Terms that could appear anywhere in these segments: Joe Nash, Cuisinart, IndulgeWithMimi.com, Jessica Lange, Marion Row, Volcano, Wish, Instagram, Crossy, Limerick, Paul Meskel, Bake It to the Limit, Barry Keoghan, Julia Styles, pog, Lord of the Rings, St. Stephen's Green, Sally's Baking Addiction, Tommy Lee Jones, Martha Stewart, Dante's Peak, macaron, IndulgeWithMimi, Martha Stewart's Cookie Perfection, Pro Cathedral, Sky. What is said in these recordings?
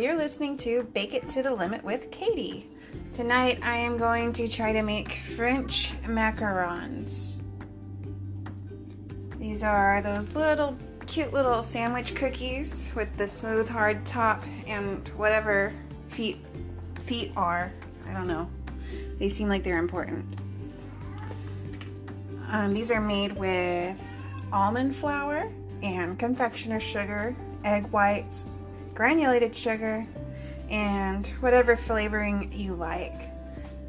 you're listening to Bake It to the Limit with Katie. Tonight I am going to try to make French macarons. These are those little cute little sandwich cookies with the smooth hard top and whatever feet are. I don't know. They seem like they're important. These are made with almond flour and confectioner's sugar, egg whites, granulated sugar, and whatever flavoring you like.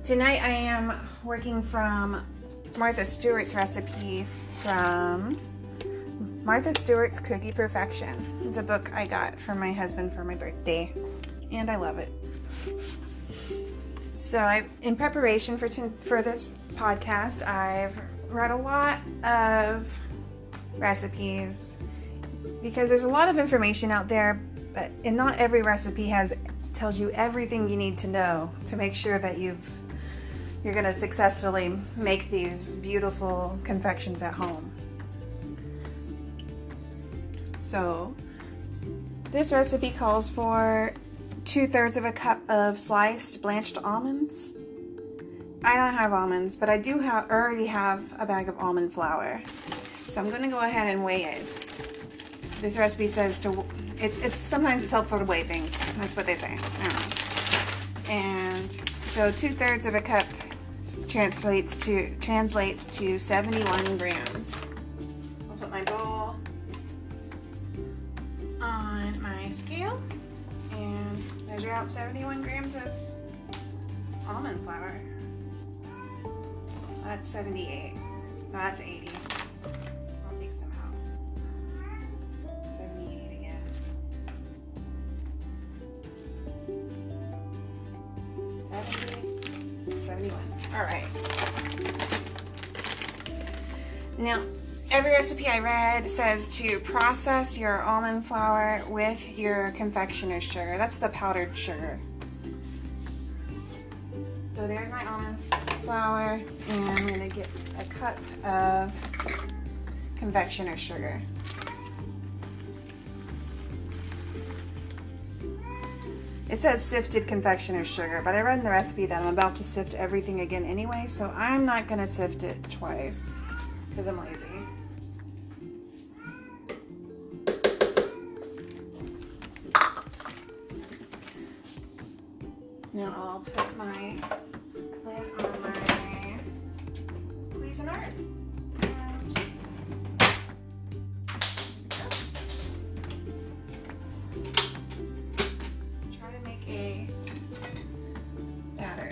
Tonight I am working from Martha Stewart's recipe from Martha Stewart's Cookie Perfection. It's a book I got for my husband for my birthday, and I love it. So in preparation for this podcast, I've read a lot of recipes because there's a lot of information out there, but not every recipe tells you everything you need to know to make sure that you're going to successfully make these beautiful confections at home. So this recipe calls for 2/3 of a cup of sliced blanched almonds. I don't have almonds, but I do already have a bag of almond flour. So I'm going to go ahead and weigh it. This recipe says to sometimes it's helpful to weigh things. That's what they say. And so 2/3 of a cup translates to 71 grams. I'll put my bowl on my scale and measure out 71 grams of almond flour. That's 78. That's 80. I'll take some out. 78 again. 70. 71. Alright. Now, every recipe I read says to process your almond flour with your confectioner's sugar. That's the powdered sugar. So there's my almond flour, and I'm going to get a cup of confectioner's sugar. It says sifted confectioner's sugar, but I read in the recipe that I'm about to sift everything again anyway, so I'm not going to sift it twice because I'm lazy. Now I'll put my lid on my Cuisinart. Try to make a batter.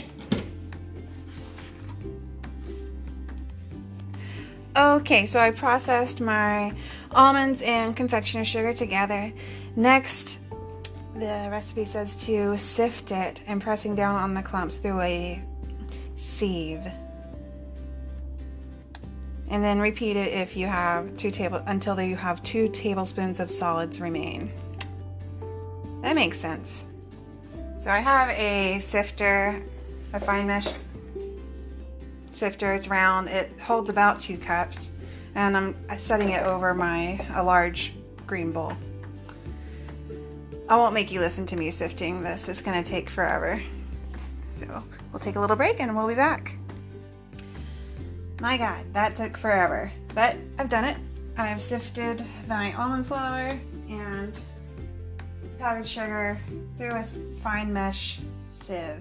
Okay, so I processed my almonds and confectioner's sugar together. Next, the recipe says to sift it and pressing down on the clumps through a sieve. And then repeat it if you have until you have 2 tablespoons of solids remain. That makes sense. So I have a sifter, a fine mesh sifter. It's round. It holds about 2 cups, and I'm setting it over a large green bowl. I won't make you listen to me sifting this. It's going to take forever. So we'll take a little break and we'll be back. My God, that took forever. But I've done it. I've sifted my almond flour and powdered sugar through a fine mesh sieve.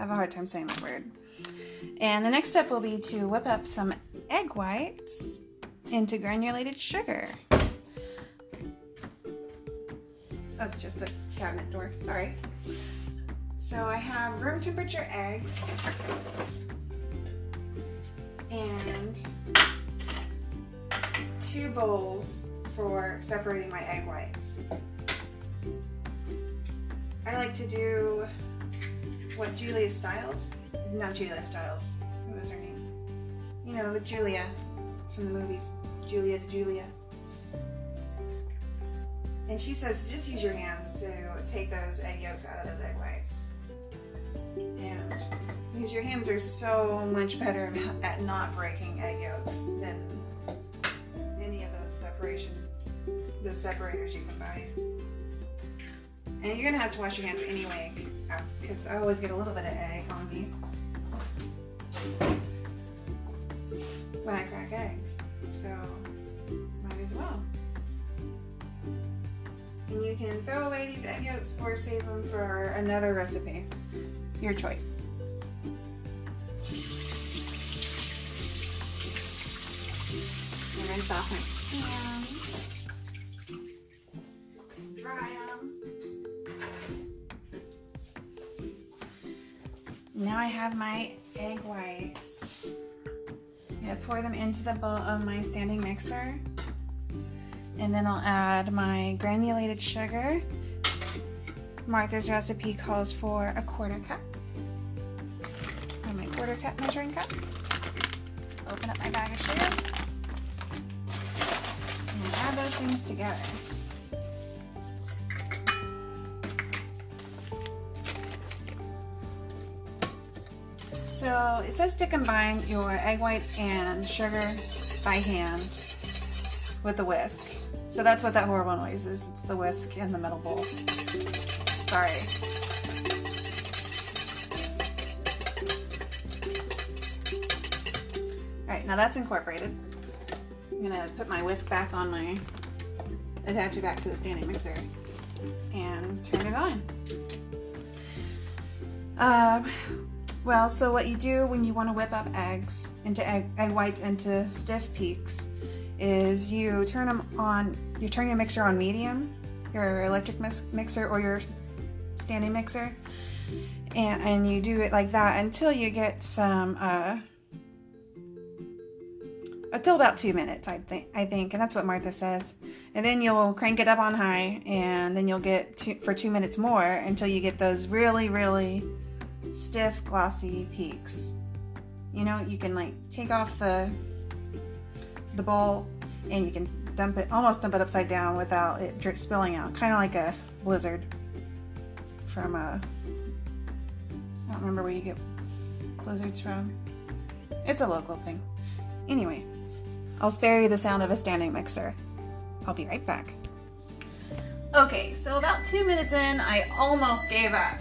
I have a hard time saying that word. And the next step will be to whip up some egg whites into granulated sugar. That's just a cabinet door, sorry. So I have room temperature eggs, and 2 bowls for separating my egg whites. I like to do what Julia Styles, not Julia Styles, what was her name? You know, the Julia from the movies, Julia. And she says to just use your hands to take those egg yolks out of those egg whites. And because your hands are so much better at not breaking egg yolks than any of those separators you can buy. And you're gonna have to wash your hands anyway, because I always get a little bit of egg on me when I crack eggs, so might as well. And you can throw away these egg yolks or save them for another recipe, your choice. I'm gonna soften my hands, dry them. Now I have my egg whites. I'm gonna pour them into the bowl of my standing mixer. And then I'll add my granulated sugar. Martha's recipe calls for a 1/4 cup. On my 1/4 cup measuring cup. Open up my bag of sugar. And add those things together. So it says to combine your egg whites and sugar by hand with a whisk. So that's what that horrible noise is. It's the whisk in the middle bowl. Sorry. All right, now that's incorporated. I'm gonna put my whisk back on my, attach it back to the standing mixer and turn it on. Well, so what you do when you want to whip up eggs into egg whites into stiff peaks is you turn them on, you turn your mixer on medium, your electric mixer or your standing mixer, and you do it like that until you get some, until about 2 minutes, I think, and that's what Martha says. And then you'll crank it up on high, and then you'll get for 2 minutes more until you get those really, really stiff, glossy peaks. You know, you can like take off the bowl and you can dump it, almost dump it upside down without it spilling out, kind of like a blizzard from a, I don't remember where you get blizzards from. It's a local thing. Anyway, I'll spare you the sound of a standing mixer. I'll be right back. Okay, so about 2 minutes in, I almost gave up.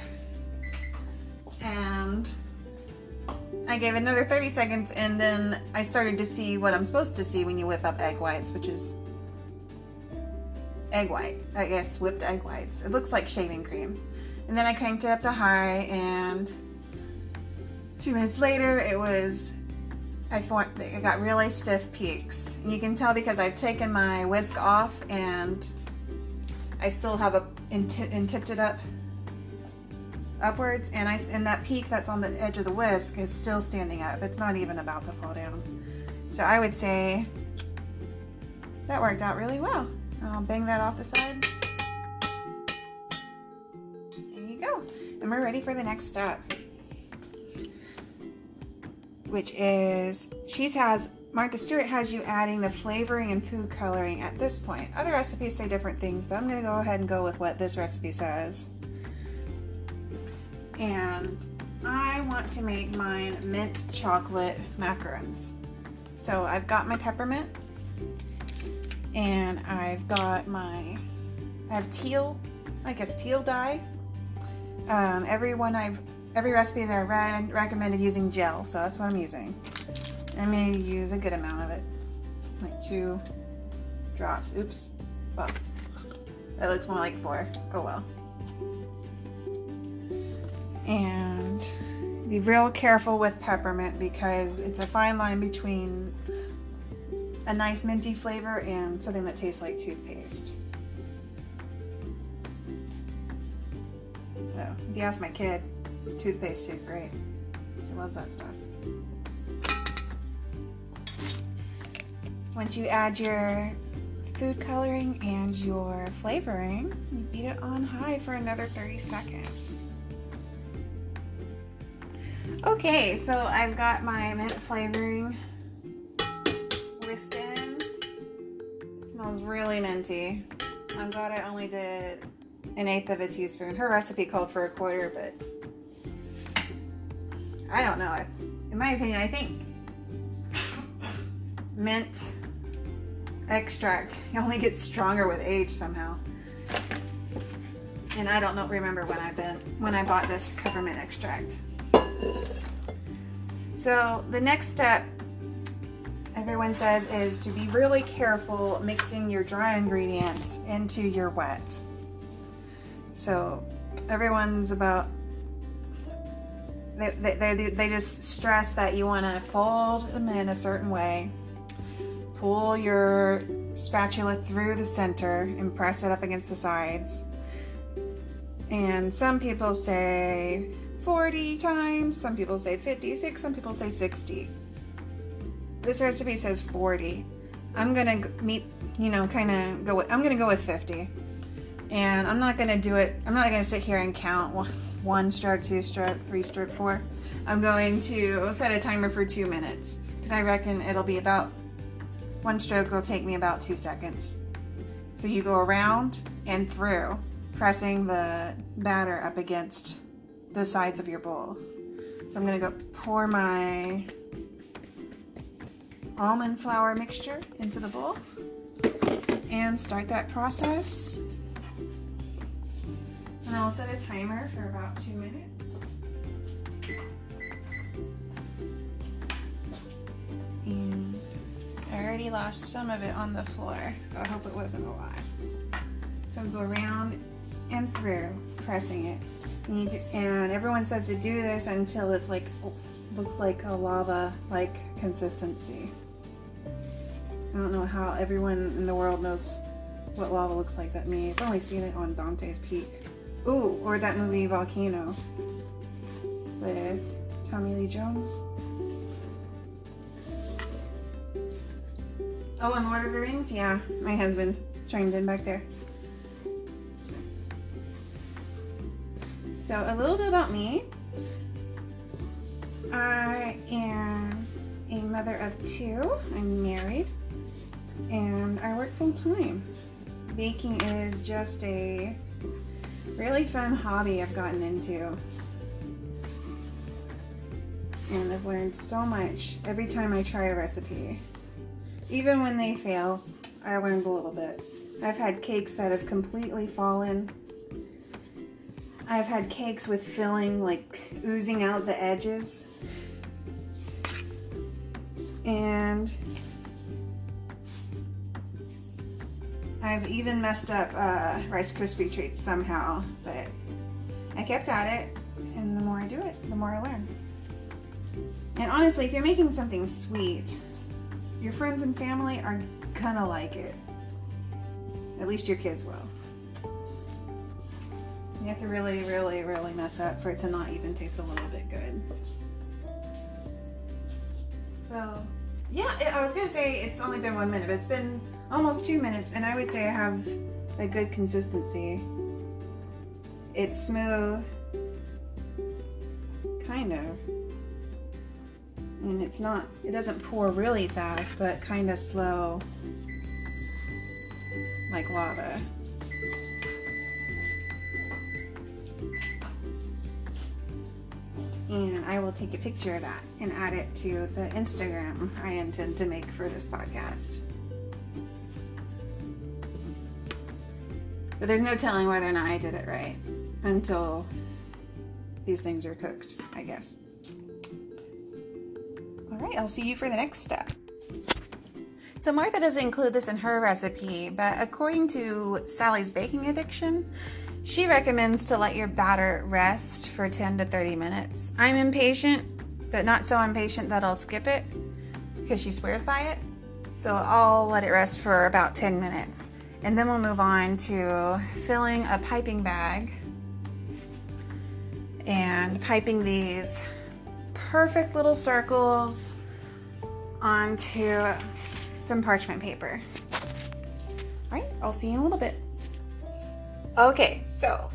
And I gave another 30 seconds, and then I started to see what I'm supposed to see when you whip up egg whites, which is egg white, I guess, whipped egg whites. It looks like shaving cream. And then I cranked it up to high, and 2 minutes later, it was, it got really stiff peaks. And you can tell because I've taken my whisk off, and I still have and tipped it up upwards, and that peak that's on the edge of the whisk is still standing up. It's not even about to fall down. So I would say that worked out really well. I'll bang that off the side. There you go. And we're ready for the next step, which is, Martha Stewart has you adding the flavoring and food coloring at this point. Other recipes say different things, but I'm gonna go ahead and go with what this recipe says. And I want to make mine mint chocolate macarons. So I've got my peppermint, and I've got teal dye. Every recipe that I read recommended using gel, so that's what I'm using. I'm gonna use a good amount of it, like 2 drops. Oops, well, that looks more like 4. Oh well. And be real careful with peppermint because it's a fine line between a nice minty flavor and something that tastes like toothpaste. So, if you ask my kid, toothpaste tastes great. She loves that stuff. Once you add your food coloring and your flavoring, you beat it on high for another 30 seconds. Okay, so I've got my mint flavoring whisked in. It smells really minty. I'm glad I only did 1/8 of a teaspoon. Her recipe called for 1/4, but I don't know. In my opinion, I think mint extract only gets stronger with age somehow. And I don't remember when I bought this peppermint extract. So the next step, everyone says, is to be really careful mixing your dry ingredients into your wet. So everyone's about, they just stress that you want to fold them in a certain way, pull your spatula through the center and press it up against the sides. And some people say 40 times, some people say 56, some people say 60. This recipe says 40. I'm gonna I'm gonna go with 50. And I'm not gonna do it, I'm not gonna sit here and count one stroke, two stroke, three stroke, four. I'm going to set a timer for 2 minutes because I reckon it'll be about, one stroke will take me about 2 seconds. So you go around and through, pressing the batter up against the sides of your bowl. So I'm gonna go pour my almond flour mixture into the bowl and start that process. And I'll set a timer for about 2 minutes. And I already lost some of it on the floor. I hope it wasn't a lot. So go around and through, pressing it. And everyone says to do this until it's like, looks like a lava-like consistency. I don't know how everyone in the world knows what lava looks like but me. I've only seen it on Dante's Peak. Ooh, or that movie Volcano with Tommy Lee Jones. Oh, and Lord of the Rings? Yeah, my husband chimed in back there. So a little bit about me. I am a mother of 2. I'm married and I work full time. Baking is just a really fun hobby I've gotten into. And I've learned so much every time I try a recipe. Even when they fail, I learned a little bit. I've had cakes that have completely fallen. I've had cakes with filling like oozing out the edges. And I've even messed up Rice Krispie treats somehow, but I kept at it, and the more I do it, the more I learn. And honestly, if you're making something sweet, your friends and family are gonna like it. At least your kids will. You have to really, really, really mess up for it to not even taste a little bit good. So, yeah, I was gonna say it's only been 1 minute, but it's been almost 2 minutes, and I would say I have a good consistency. It's smooth, kind of, and it's not, it doesn't pour really fast, but kind of slow, like lava. And I will take a picture of that and add it to the Instagram I intend to make for this podcast. But there's no telling whether or not I did it right until these things are cooked, I guess. All right, I'll see you for the next step. So Martha doesn't include this in her recipe, but according to Sally's Baking Addiction, she recommends to let your batter rest for 10 to 30 minutes. I'm impatient, but not so impatient that I'll skip it because she swears by it. So I'll let it rest for about 10 minutes. And then we'll move on to filling a piping bag and piping these perfect little circles onto some parchment paper. All right, I'll see you in a little bit. Okay, so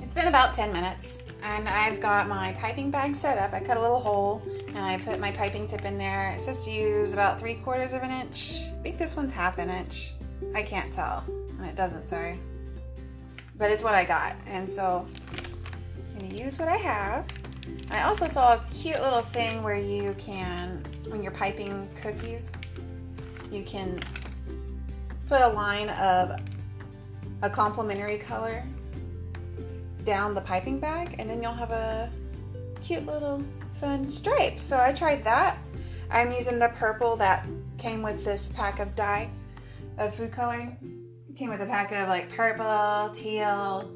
it's been about 10 minutes and I've got my piping bag set up. I cut a little hole and I put my piping tip in there. It says to use about 3/4 of an inch. I think this one's 1/2 inch. I can't tell, and it doesn't say, but it's what I got, and so I'm going to use what I have. I also saw a cute little thing where you can, when you're piping cookies, you can put a line of a complementary color down the piping bag, and then you'll have a cute little fun stripe. So I tried that. I'm using the purple that came with this pack of dye of food coloring. It came with a pack of like purple, teal,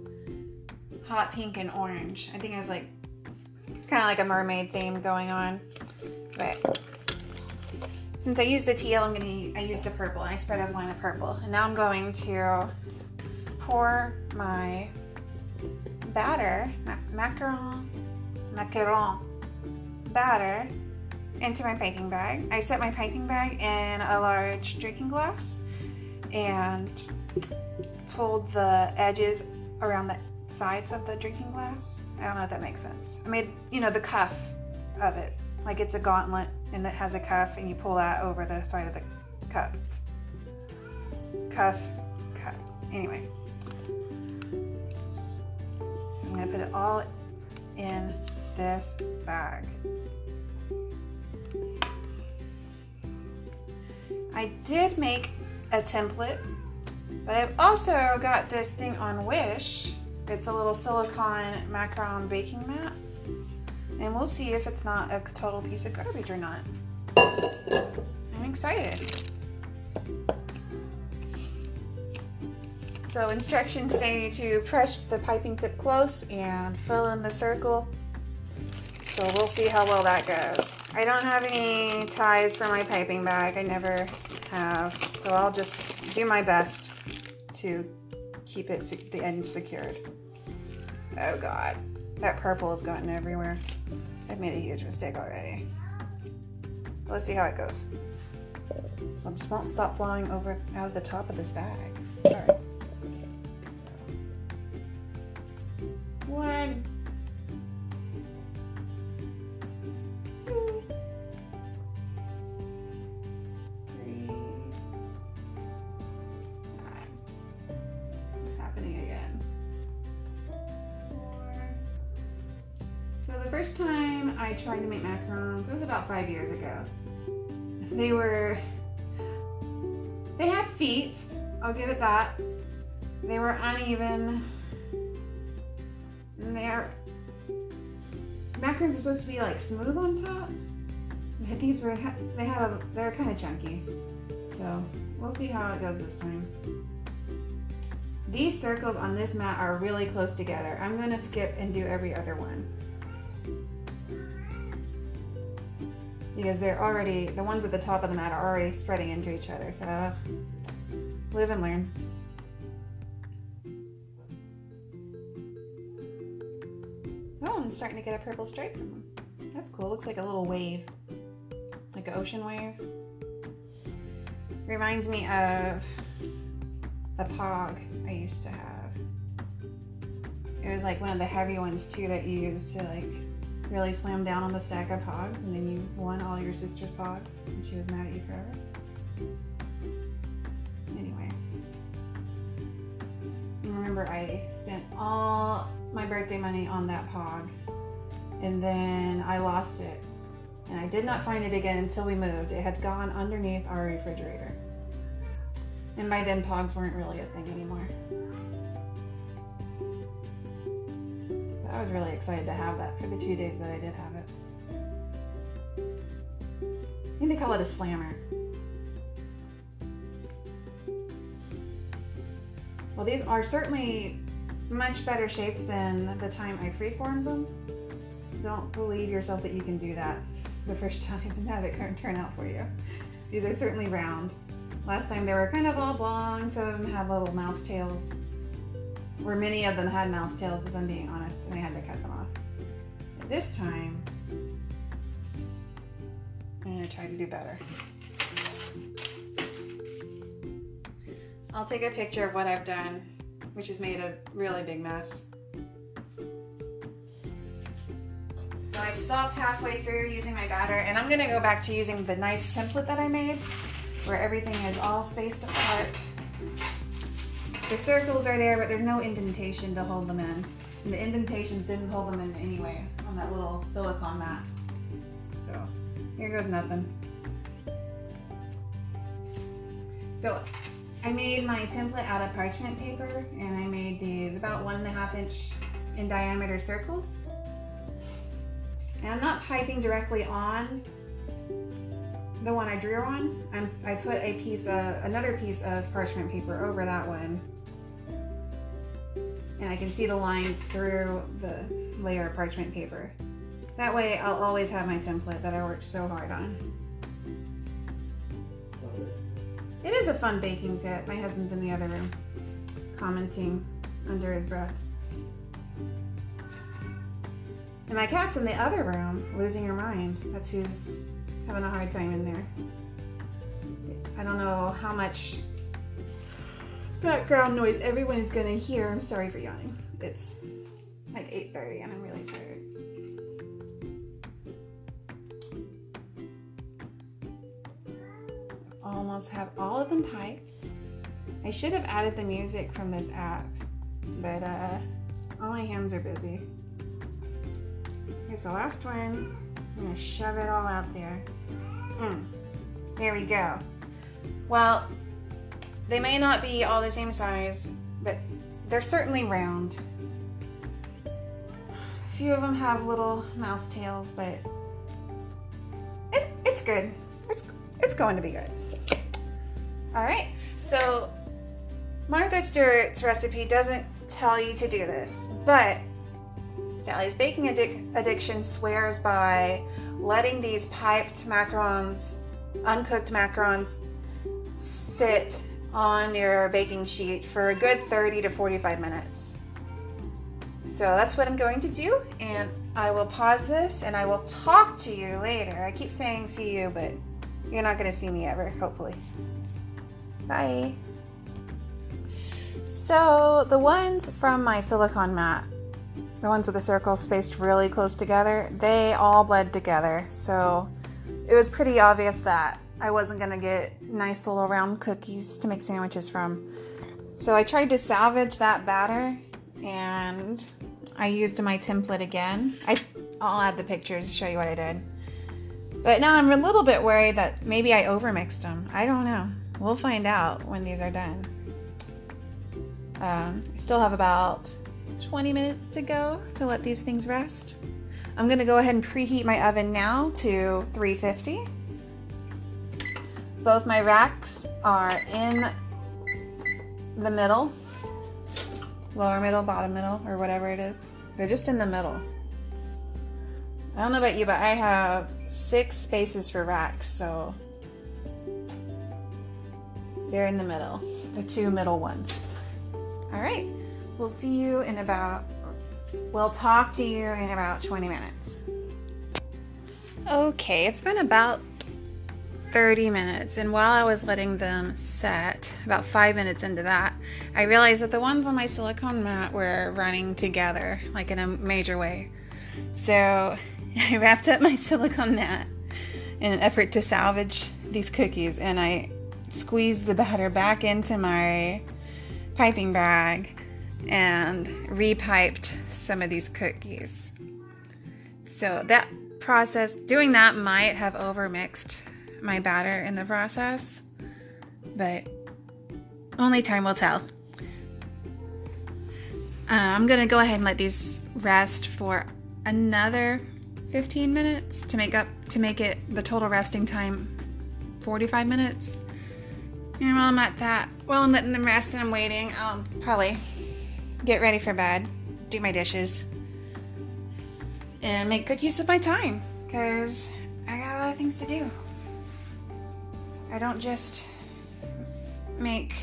hot pink, and orange. I think it was like kind of like a mermaid theme going on, but since I used the teal, I used the purple, and I spread a line of purple. And now I'm going to pour my batter, macaron batter, into my piping bag. I set my piping bag in a large drinking glass and pulled the edges around the sides of the drinking glass. I don't know if that makes sense. I made, you know, the cuff of it, like it's a gauntlet and it has a cuff, and you pull that over the side of the cup. Cuff. Anyway, so I'm gonna put it all in this bag. I did make a template, but I've also got this thing on Wish. It's a little silicone macaron baking mat, and we'll see if it's not a total piece of garbage or not. I'm excited. So instructions say to press the piping tip close and fill in the circle. So we'll see how well that goes. I don't have any ties for my piping bag. I never have. So I'll just do my best to keep it the end secured. Oh God, that purple has gotten everywhere. I've made a huge mistake already. Let's see how it goes. I just won't stop flying over out of the top of this bag. All right. One. I tried to make macarons, it was about 5 years ago. They had feet, I'll give it that. They were uneven. Macarons are supposed to be like smooth on top. But these were, they're kind of chunky. So we'll see how it goes this time. These circles on this mat are really close together. I'm gonna skip and do every other one, because they're already, the ones at the top of the mat are already spreading into each other, so live and learn. Oh, I'm starting to get a purple stripe from them. That's cool, looks like a little wave, like an ocean wave. Reminds me of the Pog I used to have. It was like one of the heavy ones too that you used to like really slammed down on the stack of pogs, and then you won all your sister's pogs, and she was mad at you forever. Anyway, remember I spent all my birthday money on that pog, and then I lost it, and I did not find it again until we moved. It had gone underneath our refrigerator, and by then pogs weren't really a thing anymore. I was really excited to have that for the 2 days that I did have it. I think they call it a slammer. Well, these are certainly much better shapes than the time I freeformed them. Don't believe yourself that you can do that the first time and have it turn out for you. These are certainly round. Last time they were kind of oblong, some of them had little mouse tails, where many of them had mouse tails, if I'm being honest, and I had to cut them off. But this time, I'm gonna try to do better. I'll take a picture of what I've done, which has made a really big mess. So I've stopped halfway through using my batter, and I'm gonna go back to using the nice template that I made, where everything is all spaced apart. The circles are there, but there's no indentation to hold them in. And the indentations didn't hold them in anyway on that little silicone mat. So here goes nothing. So I made my template out of parchment paper, and I made these about 1.5 inch in diameter circles. And I'm not piping directly on the one I drew on. I put a piece of, another piece of parchment paper over that one. And I can see the line through the layer of parchment paper. That way I'll always have my template that I worked so hard on. It is a fun baking tip. My husband's in the other room commenting under his breath. And my cat's in the other room losing her mind. That's who's having a hard time in there. I don't know how much background noise everyone is gonna hear. I'm sorry for yawning. It's like 8:30 and I'm really tired. Almost have all of them piped. I should have added the music from this app, but all my hands are busy. Here's the last one. I'm gonna shove it all out there. There we go. Well, they may not be all the same size, but they're certainly round. A few of them have little mouse tails, but it's good. It's going to be good. All right, so Martha Stewart's recipe doesn't tell you to do this, but Sally's Baking Addiction swears by letting these piped macarons, uncooked macarons, sit on your baking sheet for a good 30 to 45 minutes. So that's what I'm going to do, and I will pause this and I will talk to you later. I keep saying see you, but you're not gonna see me ever, hopefully. Bye. So the ones from my silicone mat, the ones with the circles spaced really close together, they all bled together. So it was pretty obvious that I wasn't gonna get nice little round cookies to make sandwiches from. So I tried to salvage that batter and I used my template again. I'll add the pictures to show you what I did. But now I'm a little bit worried that maybe I overmixed them. I don't know. We'll find out when these are done. I still have about 20 minutes to go to let these things rest. I'm going to go ahead and preheat my oven now to 350. Both my racks are in the middle, lower middle, bottom middle, or whatever it is. They're just in the middle. I don't know about you, but I have 6 spaces for racks, so they're in the middle, the 2 middle ones. All right, we'll see you in about, we'll talk to you in about 20 minutes. Okay, it's been about 30 minutes, and while I was letting them set, about 5 minutes into that, I realized that the ones on my silicone mat were running together, like in a major way. So I wrapped up my silicone mat in an effort to salvage these cookies, and I squeezed the batter back into my piping bag and repiped some of these cookies. So that process, doing that might have overmixed my batter in the process, but only time will tell. I'm gonna go ahead and let these rest for another 15 minutes to make it the total resting time 45 minutes. And while I'm at that, while I'm letting them rest and I'm waiting, I'll probably get ready for bed, do my dishes, and make good use of my time, because I got a lot of things to do. I don't just make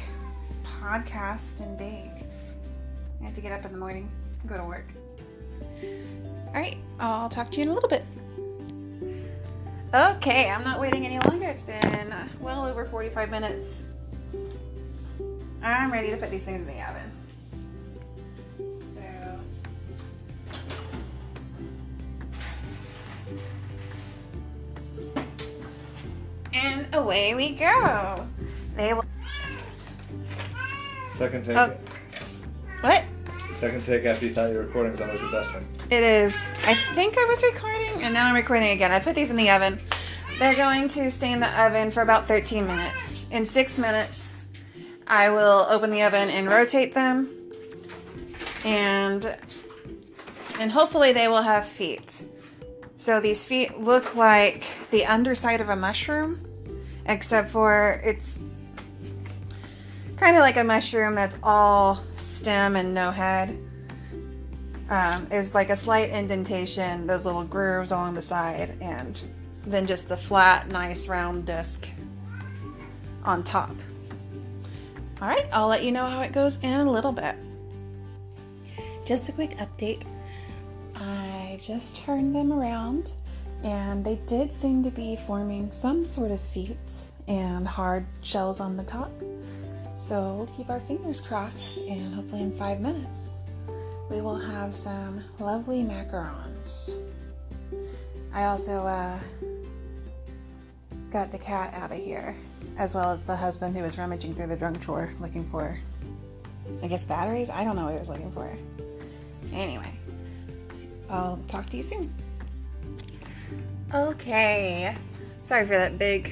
podcasts and bake. I have to get up in the morning and go to work. All right, I'll talk to you in a little bit. Okay, I'm not waiting any longer. It's been well over 45 minutes. I'm ready to put these things in the oven. So, and away we go. They will. Second take. Oh. What? Second take after you thought you were recording is always the best one. It is. I think I was recording, and now I'm recording again. I put these in the oven. They're going to stay in the oven for about 13 minutes. In 6 minutes, I will open the oven and rotate them, and and hopefully they will have feet. So these feet look like the underside of a mushroom, except for it's kind of like a mushroom that's all stem and no head. Is like a slight indentation, those little grooves along the side, and then just the flat, nice round disc on top. All right, I'll let you know how it goes in a little bit. Just a quick update. I just turned them around and they did seem to be forming some sort of feet and hard shells on the top. So we'll keep our fingers crossed, and hopefully in 5 minutes we will have some lovely macarons. I also got the cat out of here, as well as the husband who was rummaging through the junk drawer looking for, I guess, batteries? I don't know what he was looking for. Anyway, I'll talk to you soon. Okay. Sorry for that big,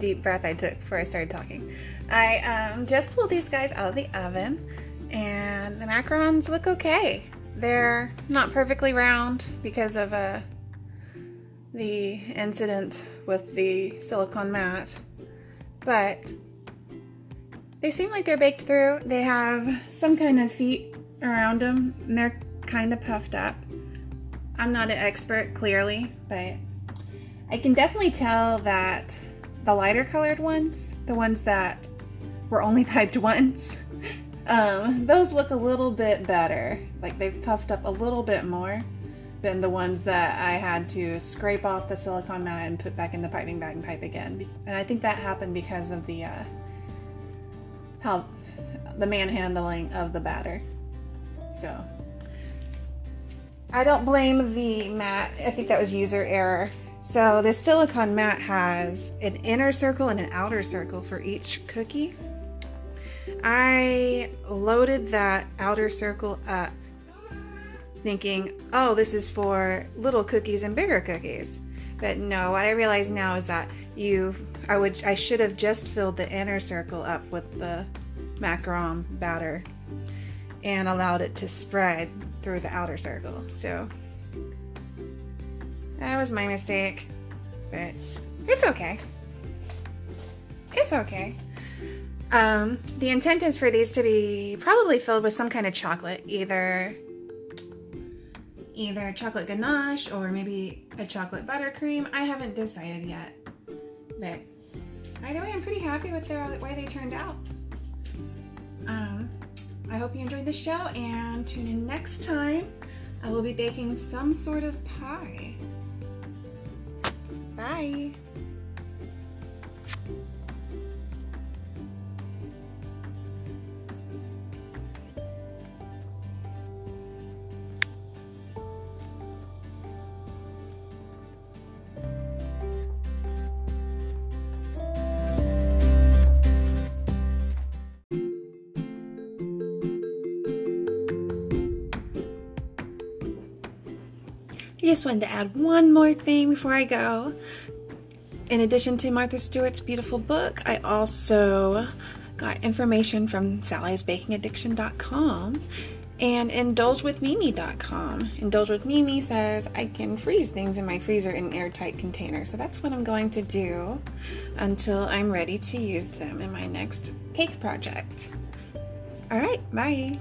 deep breath I took before I started talking. I just pulled these guys out of the oven, and the macarons look okay. They're not perfectly round because of the incident with the silicone mat, but they seem like they're baked through. They have some kind of feet around them, and they're kind of puffed up. I'm not an expert, clearly, but I can definitely tell that the lighter colored ones, the ones that were only piped once, those look a little bit better. Like, they've puffed up a little bit more than the ones that I had to scrape off the silicone mat and put back in the piping bag and pipe again. And I think that happened because of the the manhandling of the batter. So I don't blame the mat. I think that was user error. So this silicone mat has an inner circle and an outer circle for each cookie. I loaded that outer circle up thinking, oh, this is for little cookies and bigger cookies. But no, what I realize now is that I should have just filled the inner circle up with the macaron batter and allowed it to spread through the outer circle. So that was my mistake, but it's okay. It's okay. The intent is for these to be probably filled with some kind of chocolate, either chocolate ganache or maybe a chocolate buttercream. I haven't decided yet, but either way, I'm pretty happy with the way they turned out. I hope you enjoyed the show, and tune in next time. I will be baking some sort of pie. Bye! I just wanted to add one more thing before I go. In addition to Martha Stewart's beautiful book, I also got information from Sally's Baking Addiction.com and IndulgeWithMimi.com. Indulge with Mimi says I can freeze things in my freezer in an airtight container, so that's what I'm going to do until I'm ready to use them in my next cake project. All right, bye.